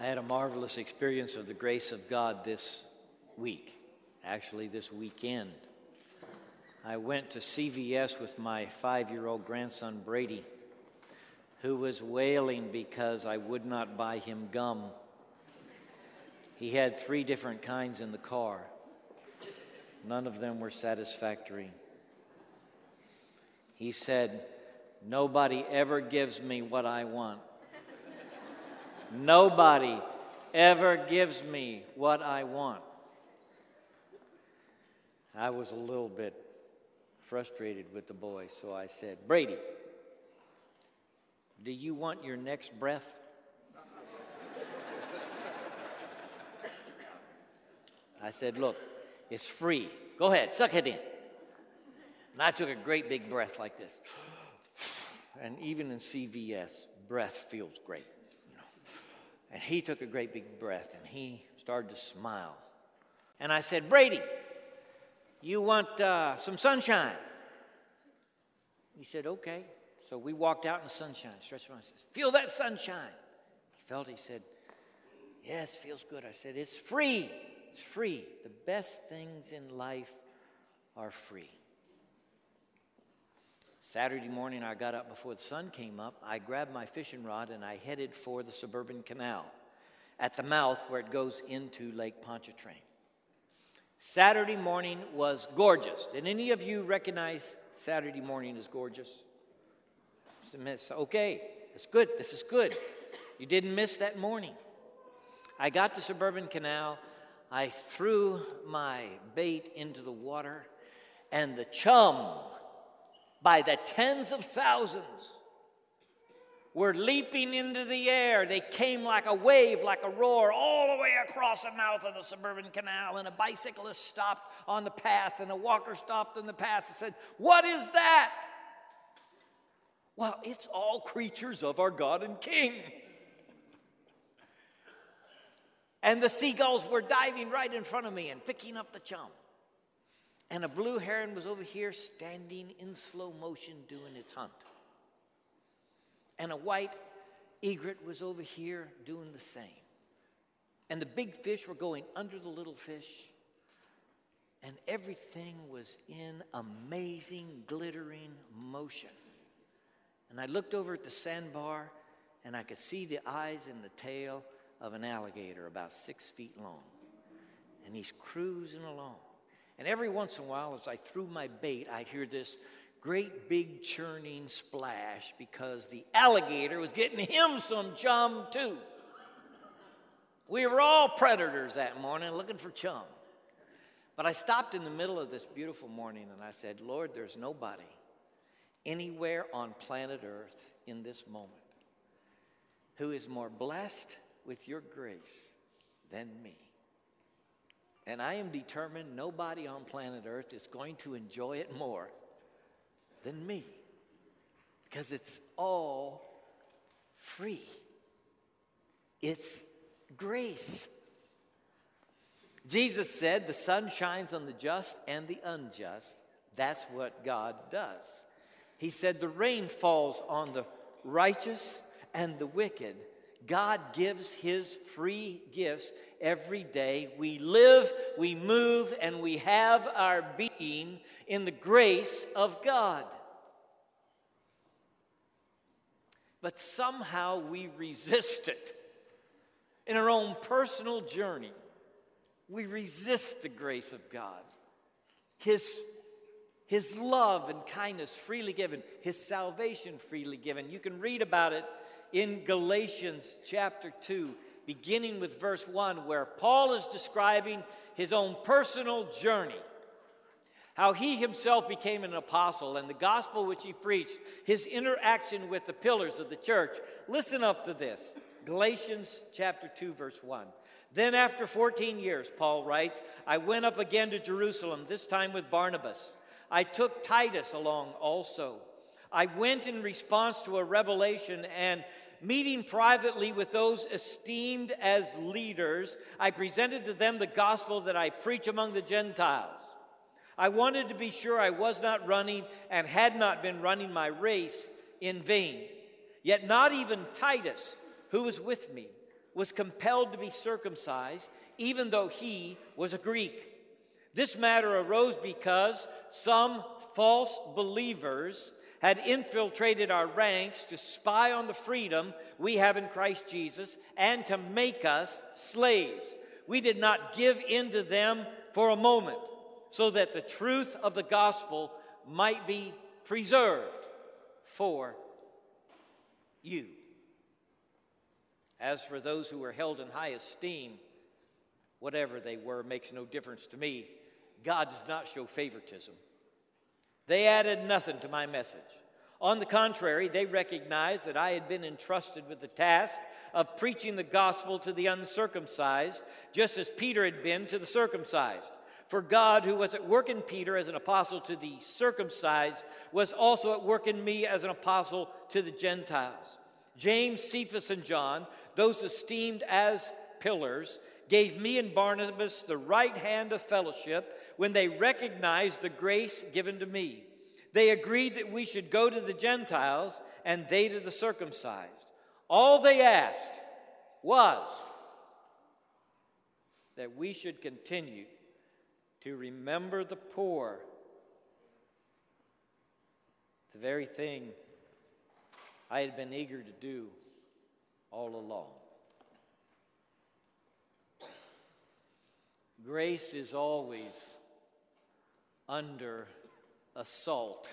I had a marvelous experience of the grace of God this week, actually this weekend. I went to CVS with my 5-year-old grandson, Brady, who was wailing because I would not buy him gum. He had 3 different kinds in the car. None of them were satisfactory. He said, "Nobody ever gives me what I want. Nobody ever gives me what I want." I was a little bit frustrated with the boy, so I said, "Brady, do you want your next breath?" I said, "Look, it's free. Go ahead, suck it in." And I took a great big breath like this. And even in CVS, breath feels great. And he took a great big breath, and he started to smile. And I said, "Brady, you want some sunshine?" He said, "Okay." So we walked out in the sunshine. Stretched my arms, says, "Feel that sunshine." He felt it. He said, "Yes, feels good." I said, "It's free. It's free. The best things in life are free." Saturday morning, I got up before the sun came up. I grabbed my fishing rod, and I headed for the Suburban Canal at the mouth where it goes into Lake Pontchartrain. Saturday morning was gorgeous. Did any of you recognize Saturday morning as gorgeous? It's okay. It's good. This is good. You didn't miss that morning. I got to Suburban Canal. I threw my bait into the water, and the chum, by the tens of thousands, were leaping into the air. They came like a wave, like a roar, all the way across the mouth of the Suburban Canal. And a bicyclist stopped on the path, and a walker stopped on the path and said, "What is that?" "Well, it's all creatures of our God and King." And the seagulls were diving right in front of me and picking up the chum. And a blue heron was over here standing in slow motion doing its hunt. And a white egret was over here doing the same. And the big fish were going under the little fish. And everything was in amazing, glittering motion. And I looked over at the sandbar, and I could see the eyes and the tail of an alligator about 6 feet long. And he's cruising along. And every once in a while, as I threw my bait, I'd hear this great big churning splash because the alligator was getting him some chum, too. We were all predators that morning looking for chum. But I stopped in the middle of this beautiful morning, and I said, "Lord, there's nobody anywhere on planet Earth in this moment who is more blessed with your grace than me. And I am determined nobody on planet Earth is going to enjoy it more than me, because it's all free. It's grace." Jesus said, "The sun shines on the just and the unjust." That's what God does. He said, "The rain falls on the righteous and the wicked." God gives his free gifts every day. We live, we move, and we have our being in the grace of God. But somehow we resist it. In our own personal journey, we resist the grace of God. His love and kindness freely given, his salvation freely given. You can read about it in Galatians chapter 2, beginning with verse 1, where Paul is describing his own personal journey, how he himself became an apostle and the gospel which he preached, his interaction with the pillars of the church. Listen up to this, Galatians chapter 2, verse 1. "Then after 14 years," Paul writes, "I went up again to Jerusalem, this time with Barnabas. I took Titus along also. I went in response to a revelation, and meeting privately with those esteemed as leaders, I presented to them the gospel that I preach among the Gentiles. I wanted to be sure I was not running and had not been running my race in vain. Yet not even Titus, who was with me, was compelled to be circumcised, even though he was a Greek. This matter arose because some false believers had infiltrated our ranks to spy on the freedom we have in Christ Jesus and to make us slaves. We did not give in to them for a moment, so that the truth of the gospel might be preserved for you. As for those who were held in high esteem, whatever they were makes no difference to me. God does not show favoritism. They added nothing to my message. On the contrary, they recognized that I had been entrusted with the task of preaching the gospel to the uncircumcised, just as Peter had been to the circumcised. For God, who was at work in Peter as an apostle to the circumcised, was also at work in me as an apostle to the Gentiles. James, Cephas, and John, those esteemed as pillars, gave me and Barnabas the right hand of fellowship when they recognized the grace given to me. They agreed that we should go to the Gentiles and they to the circumcised. All they asked was that we should continue to remember the poor, the very thing I had been eager to do all along. Grace is always under assault.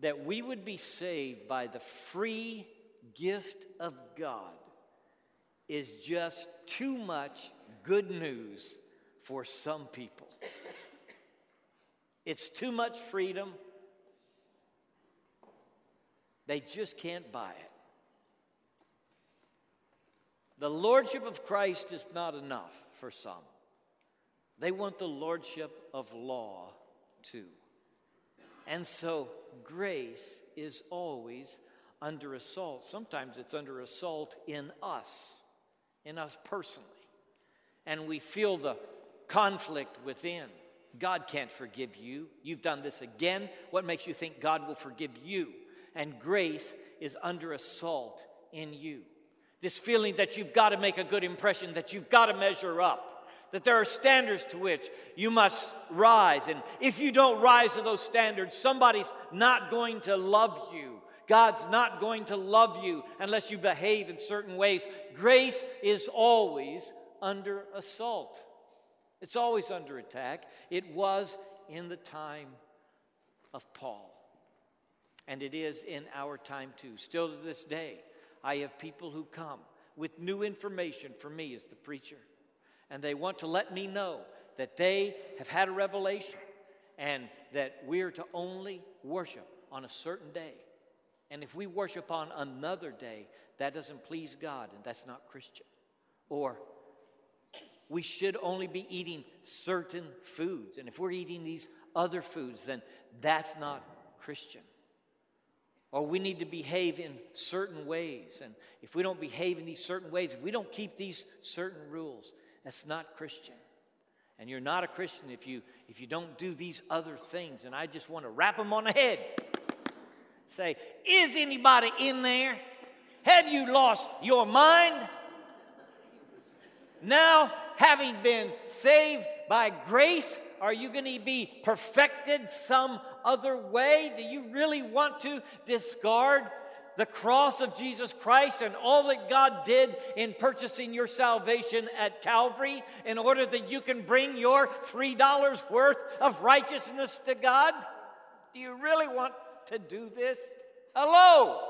That we would be saved by the free gift of God is just too much good news for some people. It's too much freedom. They just can't buy it. The lordship of Christ is not enough for some. They want the lordship of law too. And so grace is always under assault. Sometimes it's under assault in us personally. And we feel the conflict within. God can't forgive you. You've done this again. What makes you think God will forgive you? And grace is under assault in you. This feeling that you've got to make a good impression, that you've got to measure up, that there are standards to which you must rise. And if you don't rise to those standards, somebody's not going to love you. God's not going to love you unless you behave in certain ways. Grace is always under assault. It's always under attack. It was in the time of Paul. And it is in our time too. Still to this day, I have people who come with new information for me as the preacher, and they want to let me know that they have had a revelation and that we're to only worship on a certain day. And if we worship on another day, that doesn't please God, and that's not Christian. Or we should only be eating certain foods, and if we're eating these other foods, then that's not Christian. Or we need to behave in certain ways, and if we don't behave in these certain ways, if we don't keep these certain rules, that's not Christian. And you're not a Christian if you don't do these other things. And I just want to rap them on the head. Say, is anybody in there? Have you lost your mind? Now, having been saved by grace, are you going to be perfected some other way? Do you really want to discard the cross of Jesus Christ and all that God did in purchasing your salvation at Calvary in order that you can bring your $3 worth of righteousness to God? Do you really want to do this? Hello?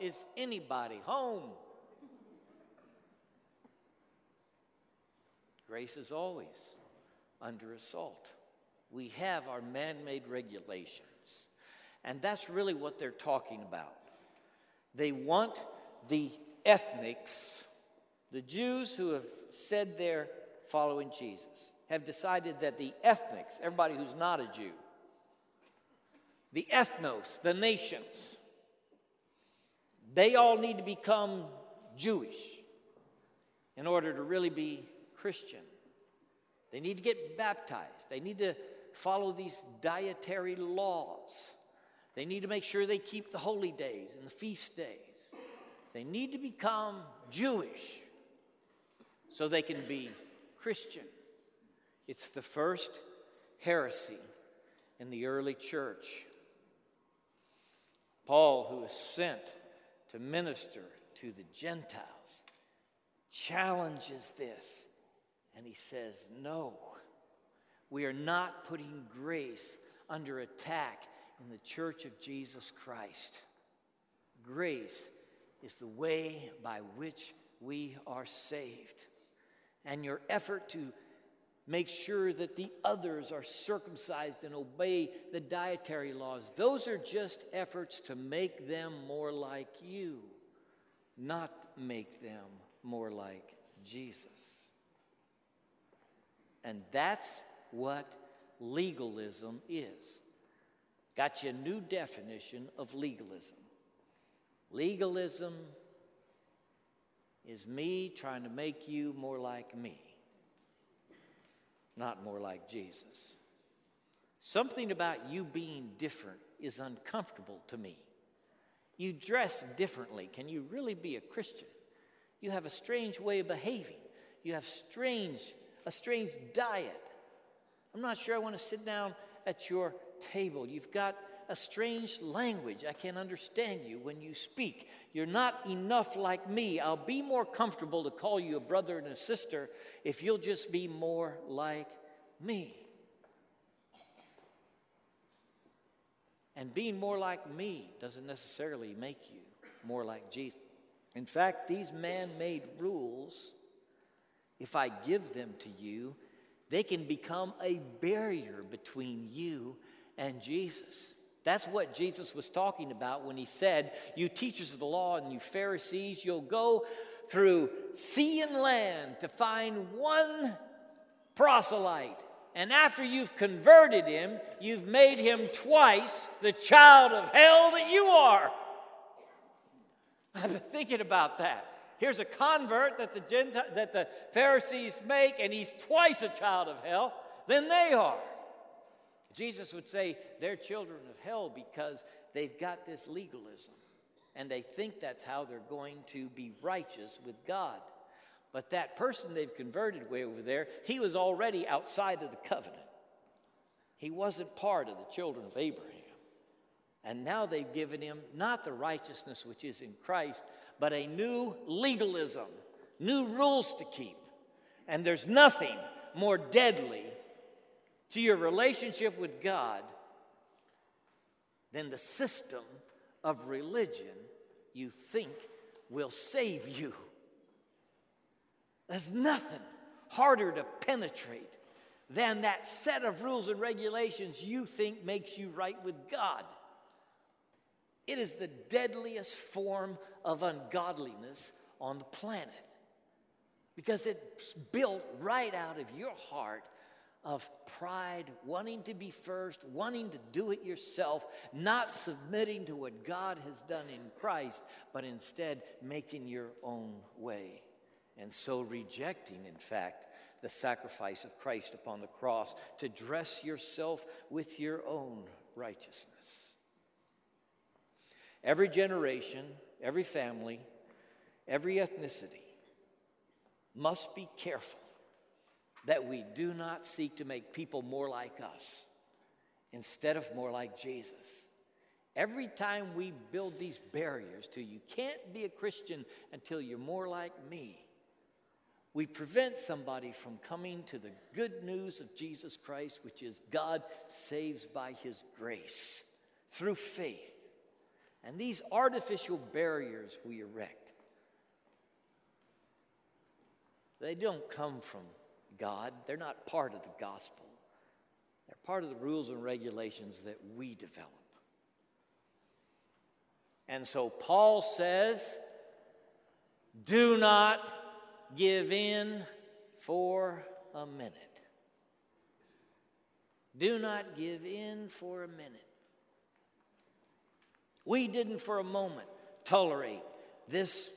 Is anybody home? Grace is always under assault. We have our man-made regulations. And that's really what they're talking about. They want the ethnics, the Jews who have said they're following Jesus, have decided that the ethnics, everybody who's not a Jew, the ethnos, the nations, they all need to become Jewish in order to really be Christian. They need to get baptized. They need to follow these dietary laws. They need to make sure they keep the holy days and the feast days. They need to become Jewish so they can be Christian. It's the first heresy in the early church. Paul, who is sent to minister to the Gentiles, challenges this, and he says, no, we are not putting grace under attack in the church of Jesus Christ. Grace is the way by which we are saved. And your effort to make sure that the others are circumcised and obey the dietary laws, those are just efforts to make them more like you, not make them more like Jesus. And that's what legalism is. Got you a new definition of legalism. Legalism is me trying to make you more like me, not more like Jesus. Something about you being different is uncomfortable to me. You dress differently. Can you really be a Christian? You have a strange way of behaving. You have a strange diet. I'm not sure I want to sit down at your table. You've got a strange language. I can't understand you when you speak. You're not enough like me. I'll be more comfortable to call you a brother and a sister if you'll just be more like me. And being more like me doesn't necessarily make you more like Jesus. In fact, these man-made rules, if I give them to you, they can become a barrier between you and Jesus. That's what Jesus was talking about when he said, you teachers of the law and you Pharisees, you'll go through sea and land to find one proselyte. And after you've converted him, you've made him twice the child of hell that you are. I've been thinking about that. Here's a convert that the Pharisees make, and he's twice a child of hell than they are. Jesus would say they're children of hell because they've got this legalism, and they think that's how they're going to be righteous with God. But that person they've converted way over there, he was already outside of the covenant. He wasn't part of the children of Abraham. And now they've given him not the righteousness which is in Christ, but a new legalism, new rules to keep. And there's nothing more deadly to your relationship with God than the system of religion you think will save you. There's nothing harder to penetrate than that set of rules and regulations you think makes you right with God. It is the deadliest form of ungodliness on the planet because it's built right out of your heart of pride, wanting to be first, wanting to do it yourself, not submitting to what God has done in Christ, but instead making your own way. And so rejecting, in fact, the sacrifice of Christ upon the cross to dress yourself with your own righteousness. Every generation, every family, every ethnicity must be careful that we do not seek to make people more like us instead of more like Jesus. Every time we build these barriers to you can't be a Christian until you're more like me, we prevent somebody from coming to the good news of Jesus Christ, which is God saves by his grace through faith. And these artificial barriers we erect, they don't come from God. They're not part of the gospel. They're part of the rules and regulations that we develop. And so Paul says, do not give in for a minute. Do not give in for a minute. We didn't for a moment tolerate this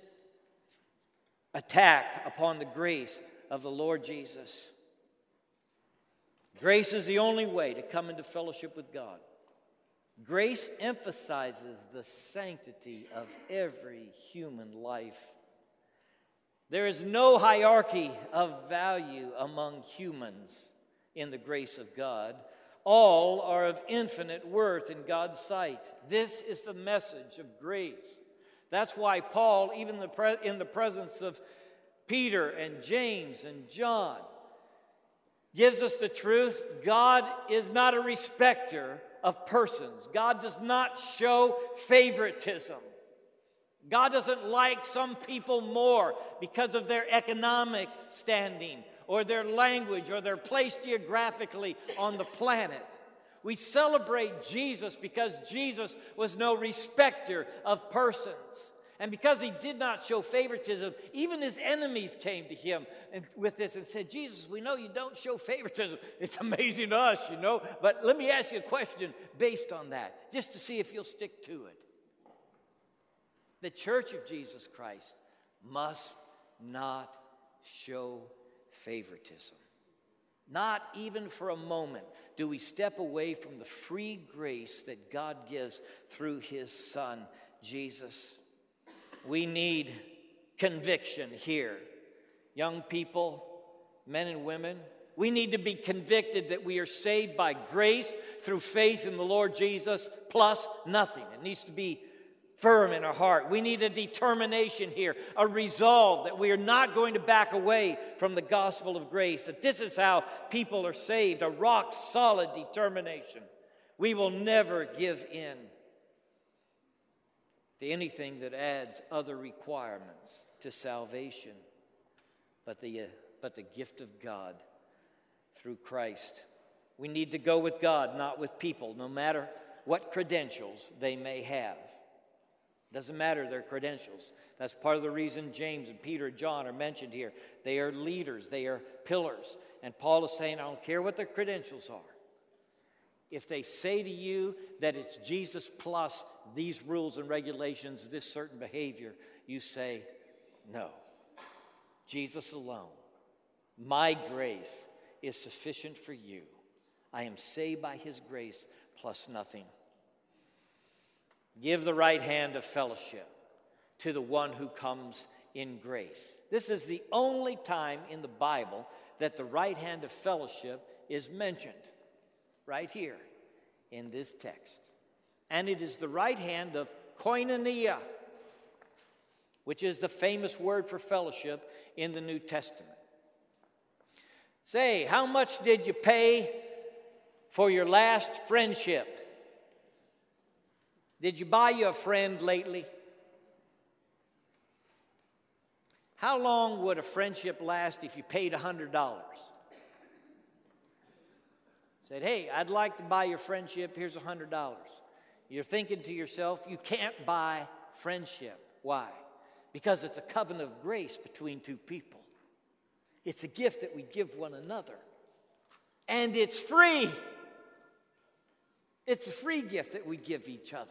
attack upon the grace of the Lord Jesus. Grace is the only way to come into fellowship with God. Grace emphasizes the sanctity of every human life. There is no hierarchy of value among humans in the grace of God. All are of infinite worth in God's sight. This is the message of grace. That's why Paul, even in the presence of Peter and James and John, gives us the truth. God is not a respecter of persons. God does not show favoritism. God doesn't like some people more because of their economic standing or their language or their place geographically on the planet. We celebrate Jesus because Jesus was no respecter of persons. And because he did not show favoritism, even his enemies came to him with this and said, Jesus, we know you don't show favoritism. It's amazing to us, you know. But let me ask you a question based on that, just to see if you'll stick to it. The church of Jesus Christ must not show favoritism. Not even for a moment do we step away from the free grace that God gives through his Son, Jesus. We need conviction here. Young people, men and women, we need to be convicted that we are saved by grace through faith in the Lord Jesus plus nothing. It needs to be firm in our heart. We need a determination here, a resolve that we are not going to back away from the gospel of grace, that this is how people are saved, a rock-solid determination. We will never give in to anything that adds other requirements to salvation, but the gift of God through Christ. We need to go with God, not with people, no matter what credentials they may have. Doesn't matter their credentials. That's part of the reason James and Peter and John are mentioned here. They are leaders, they are pillars. And Paul is saying, I don't care what their credentials are. If they say to you that it's Jesus plus these rules and regulations, this certain behavior, you say, no, Jesus alone, my grace is sufficient for you. I am saved by his grace plus nothing. Give the right hand of fellowship to the one who comes in grace. This is the only time in the Bible that the right hand of fellowship is mentioned. Right here in this text. And it is the right hand of koinonia, which is the famous word for fellowship in the New Testament. Say, how much did you pay for your last friendship? Did you buy you a friend lately? How long would a friendship last if you paid $100? Said, hey, I'd like to buy your friendship. Here's $100. You're thinking to yourself, you can't buy friendship. Why? Because it's a covenant of grace between two people. It's a gift that we give one another. And it's free. It's a free gift that we give each other.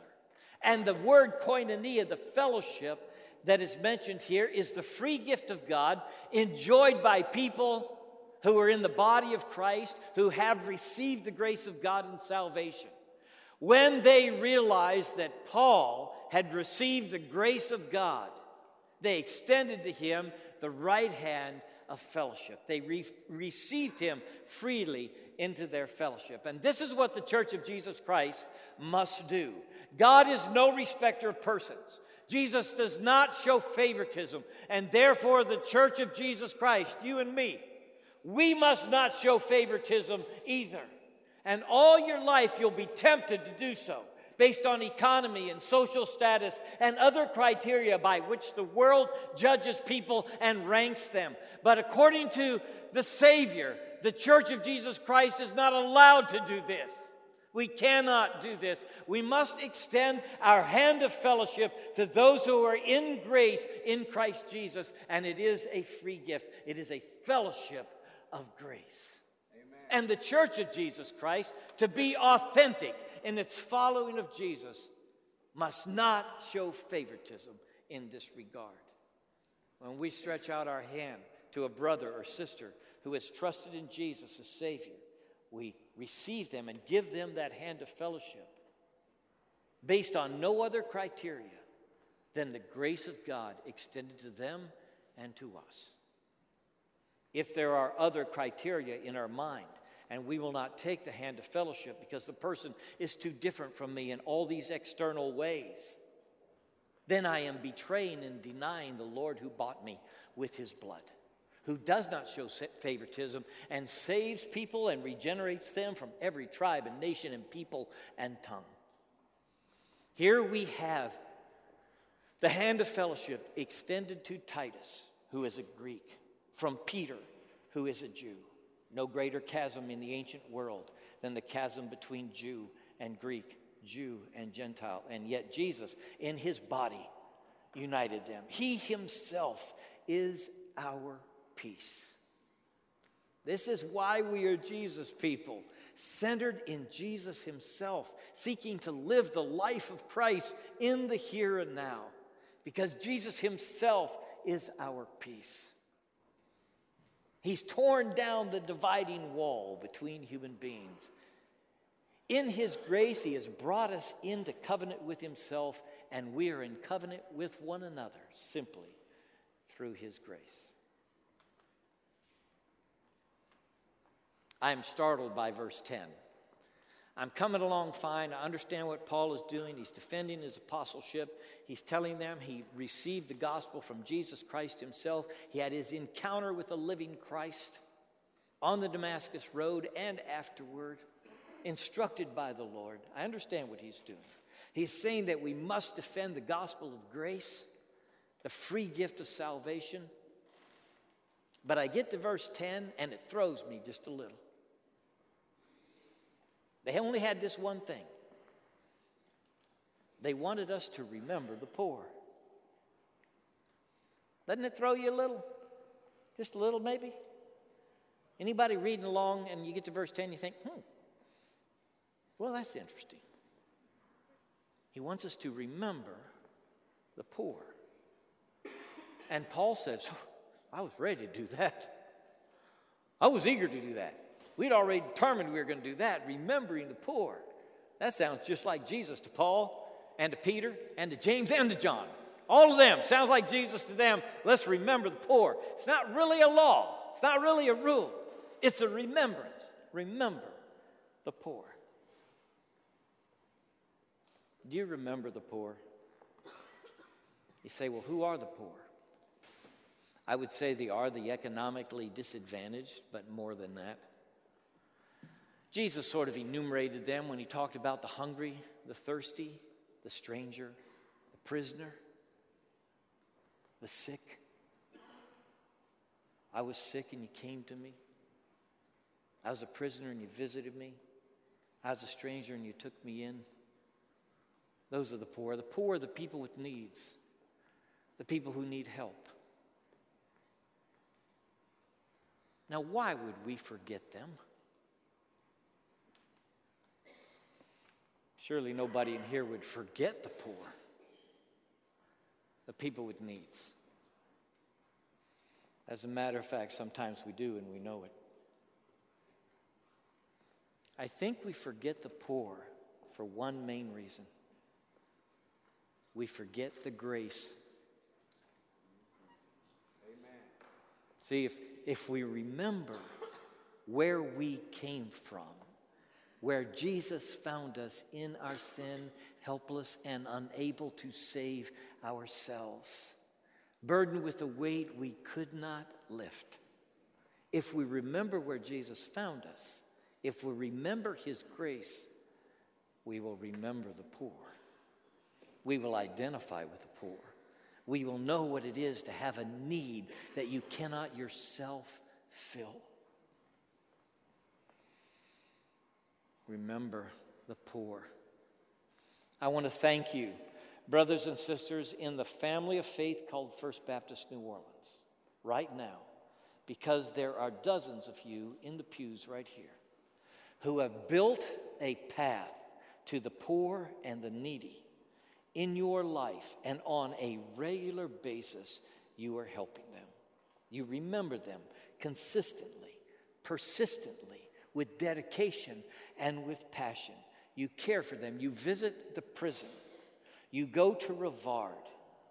And the word koinonia, the fellowship that is mentioned here, is the free gift of God enjoyed by people who are in the body of Christ, who have received the grace of God in salvation. When they realized that Paul had received the grace of God, they extended to him the right hand of fellowship. They received him freely into their fellowship. And this is what the Church of Jesus Christ must do. God is no respecter of persons. Jesus does not show favoritism. And therefore, the Church of Jesus Christ, you and me, we must not show favoritism either. And all your life you'll be tempted to do so based on economy and social status and other criteria by which the world judges people and ranks them. But according to the Savior, the Church of Jesus Christ is not allowed to do this. We cannot do this. We must extend our hand of fellowship to those who are in grace in Christ Jesus. And it is a free gift. It is a fellowship of grace. Amen. And the Church of Jesus Christ, to be authentic in its following of Jesus, must not show favoritism in this regard. When we stretch out our hand to a brother or sister who has trusted in Jesus as Savior, we receive them and give them that hand of fellowship based on no other criteria than the grace of God extended to them and to us. If there are other criteria in our mind, and we will not take the hand of fellowship because the person is too different from me in all these external ways, then I am betraying and denying the Lord who bought me with his blood, who does not show favoritism and saves people and regenerates them from every tribe and nation and people and tongue. Here we have the hand of fellowship extended to Titus, who is a Greek, from Peter, who is a Jew. No greater chasm in the ancient world than the chasm between Jew and Greek, Jew and Gentile. And yet Jesus, in his body, united them. He himself is our peace. This is why we are Jesus people, centered in Jesus himself, seeking to live the life of Christ in the here and now, because Jesus himself is our peace. He's torn down the dividing wall between human beings. In his grace, he has brought us into covenant with himself, and we are in covenant with one another simply through his grace. I am startled by verse 10. I'm coming along fine. I understand what Paul is doing. He's defending his apostleship. He's telling them he received the gospel from Jesus Christ himself. He had his encounter with the living Christ on the Damascus Road and afterward, instructed by the Lord. I understand what he's doing. He's saying that we must defend the gospel of grace, the free gift of salvation. But I get to verse 10, and it throws me just a little. They only had this one thing. They wanted us to remember the poor. Doesn't it throw you a little? Just a little, maybe? Anybody reading along and you get to verse 10, you think, well, that's interesting. He wants us to remember the poor. And Paul says, I was ready to do that. I was eager to do that. We'd already determined we were going to do that, remembering the poor. That sounds just like Jesus to Paul and to Peter and to James and to John. All of them. Sounds like Jesus to them. Let's remember the poor. It's not really a law. It's not really a rule. It's a remembrance. Remember the poor. Do you remember the poor? You say, well, who are the poor? I would say they are the economically disadvantaged, but more than that. Jesus sort of enumerated them when he talked about the hungry, the thirsty, the stranger, the prisoner, the sick. I was sick and you came to me. I was a prisoner and you visited me. I was a stranger and you took me in. Those are the poor. The poor are the people with needs, the people who need help. Now, why would we forget them? Surely nobody in here would forget the poor, the people with needs. As a matter of fact, sometimes we do and we know it. I think we forget the poor for one main reason. We forget the grace. Amen. See, if we remember where we came from, where Jesus found us in our sin, helpless and unable to save ourselves, burdened with a weight we could not lift. If we remember where Jesus found us, if we remember his grace, we will remember the poor. We will identify with the poor. We will know what it is to have a need that you cannot yourself fill. Remember the poor. I want to thank you, brothers and sisters, in the family of faith called First Baptist New Orleans, right now, because there are dozens of you in the pews right here who have built a path to the poor and the needy in your life, and on a regular basis, you are helping them. You remember them consistently, persistently, with dedication and with passion. You care for them. You visit the prison. You go to Rivard.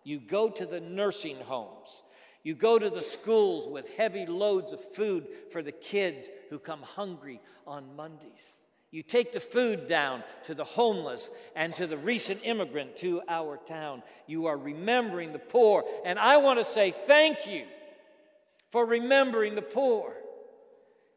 You go to the nursing homes. You go to the schools with heavy loads of food for the kids who come hungry on Mondays. You take the food down to the homeless and to the recent immigrant to our town. You are remembering the poor. And I want to say thank you for remembering the poor.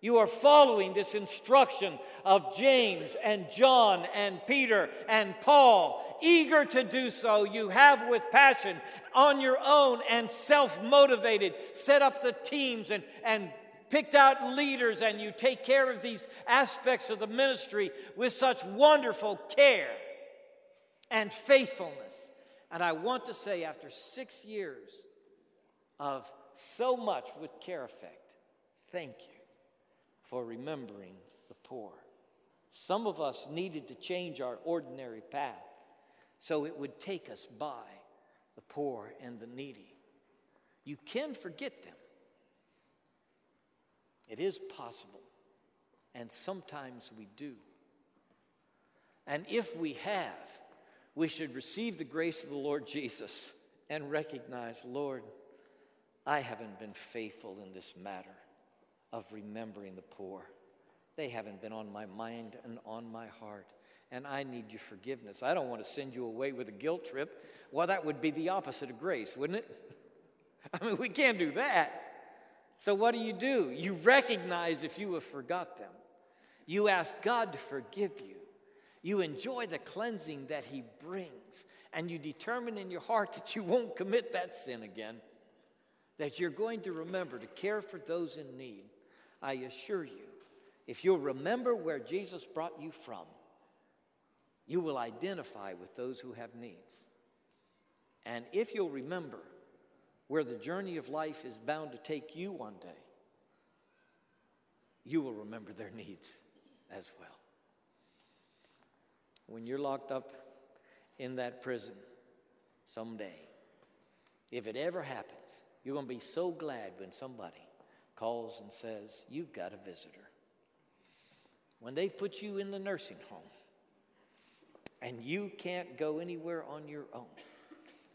You are following this instruction of James and John and Peter and Paul, eager to do so. You have with passion on your own and self-motivated, set up the teams and picked out leaders, and you take care of these aspects of the ministry with such wonderful care and faithfulness. And I want to say, after 6 years of so much with Care Effect, thank you for remembering the poor. Some of us needed to change our ordinary path so it would take us by the poor and the needy. You can forget them. It is possible, and sometimes we do. And if we have, we should receive the grace of the Lord Jesus and recognize, Lord, I haven't been faithful in this matter of remembering the poor. They haven't been on my mind and on my heart, and I need your forgiveness. I don't want to send you away with a guilt trip. Well, that would be the opposite of grace, wouldn't it? I mean, we can't do that. So what do? You recognize if you have forgot them. You ask God to forgive you. You enjoy the cleansing that He brings, and you determine in your heart that you won't commit that sin again, that you're going to remember to care for those in need. I assure you, if you'll remember where Jesus brought you from, you will identify with those who have needs. And if you'll remember where the journey of life is bound to take you one day, you will remember their needs as well. When you're locked up in that prison someday, if it ever happens, you're going to be so glad when somebody calls and says, you've got a visitor. When they've put you in the nursing home and you can't go anywhere on your own,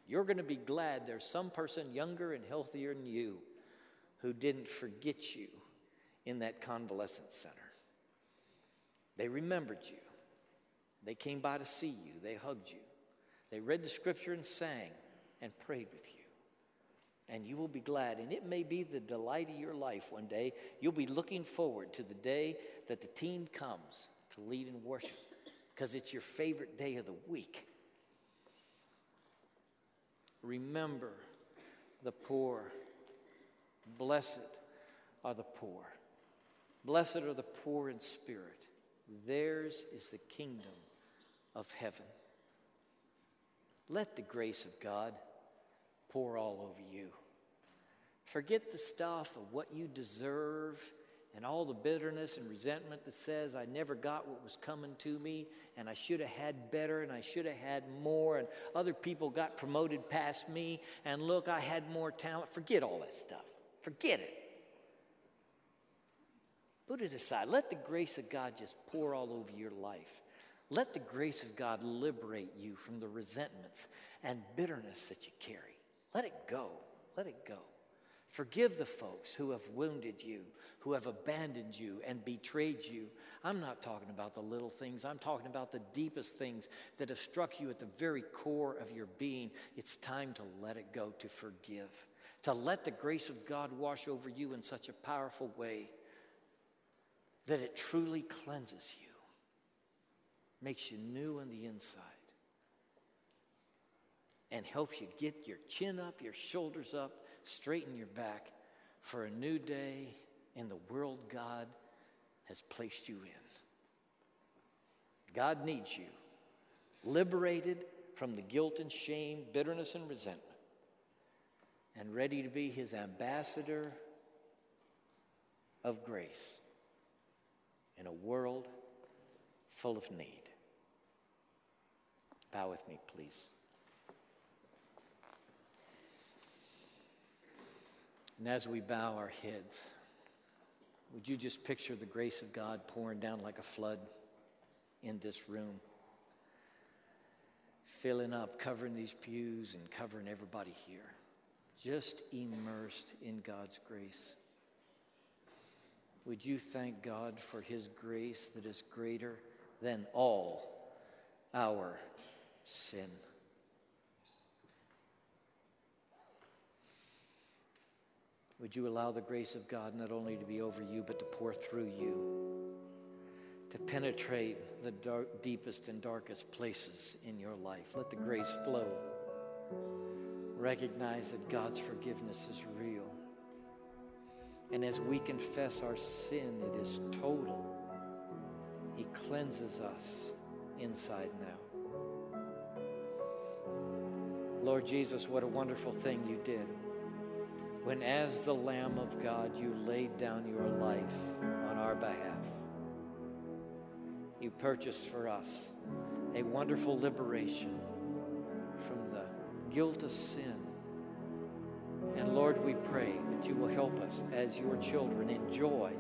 you're going to be glad there's some person younger and healthier than you who didn't forget you in that convalescent center. They remembered you. They came by to see you. They hugged you. They read the scripture and sang and prayed with you. And you will be glad, and it may be the delight of your life one day. You'll be looking forward to the day that the team comes to lead in worship, because it's your favorite day of the week. Remember the poor. Blessed are the poor. Blessed are the poor in spirit. Theirs is the kingdom of heaven. Let the grace of God pour all over you. Forget the stuff of what you deserve and all the bitterness and resentment that says, I never got what was coming to me, and I should have had better, and I should have had more, and other people got promoted past me, and look, I had more talent. Forget all that stuff. Forget it. Put it aside. Let the grace of God just pour all over your life. Let the grace of God liberate you from the resentments and bitterness that you carry. Let it go. Let it go. Forgive the folks who have wounded you, who have abandoned you and betrayed you. I'm not talking about the little things. I'm talking about the deepest things that have struck you at the very core of your being. It's time to let it go, to forgive, to let the grace of God wash over you in such a powerful way that it truly cleanses you, makes you new on the inside, and helps you get your chin up, your shoulders up, straighten your back for a new day in the world God has placed you in. God needs you, liberated from the guilt and shame, bitterness and resentment, and ready to be His ambassador of grace in a world full of need. Bow with me, please. And as we bow our heads, would you just picture the grace of God pouring down like a flood in this room, filling up, covering these pews and covering everybody here, just immersed in God's grace. Would you thank God for his grace that is greater than all our sin? Would you allow the grace of God not only to be over you, but to pour through you, to penetrate the deepest and darkest places in your life? Let the grace flow. Recognize that God's forgiveness is real. And as we confess our sin, it is total. He cleanses us inside now. Lord Jesus, what a wonderful thing you did, when as the Lamb of God, you laid down your life on our behalf. You purchased for us a wonderful liberation from the guilt of sin. And Lord, we pray that you will help us as your children enjoy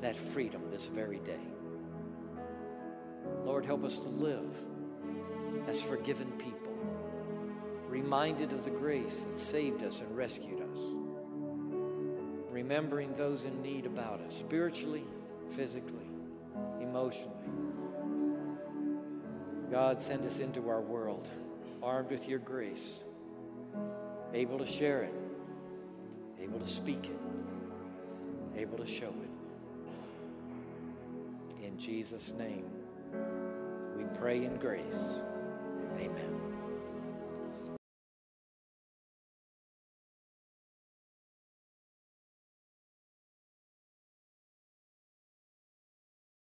that freedom this very day. Lord, help us to live as forgiven people, reminded of the grace that saved us and rescued us. Remembering those in need about us, spiritually, physically, emotionally. God, send us into our world, armed with your grace, able to share it, able to speak it, able to show it. In Jesus' name, we pray in grace. Amen.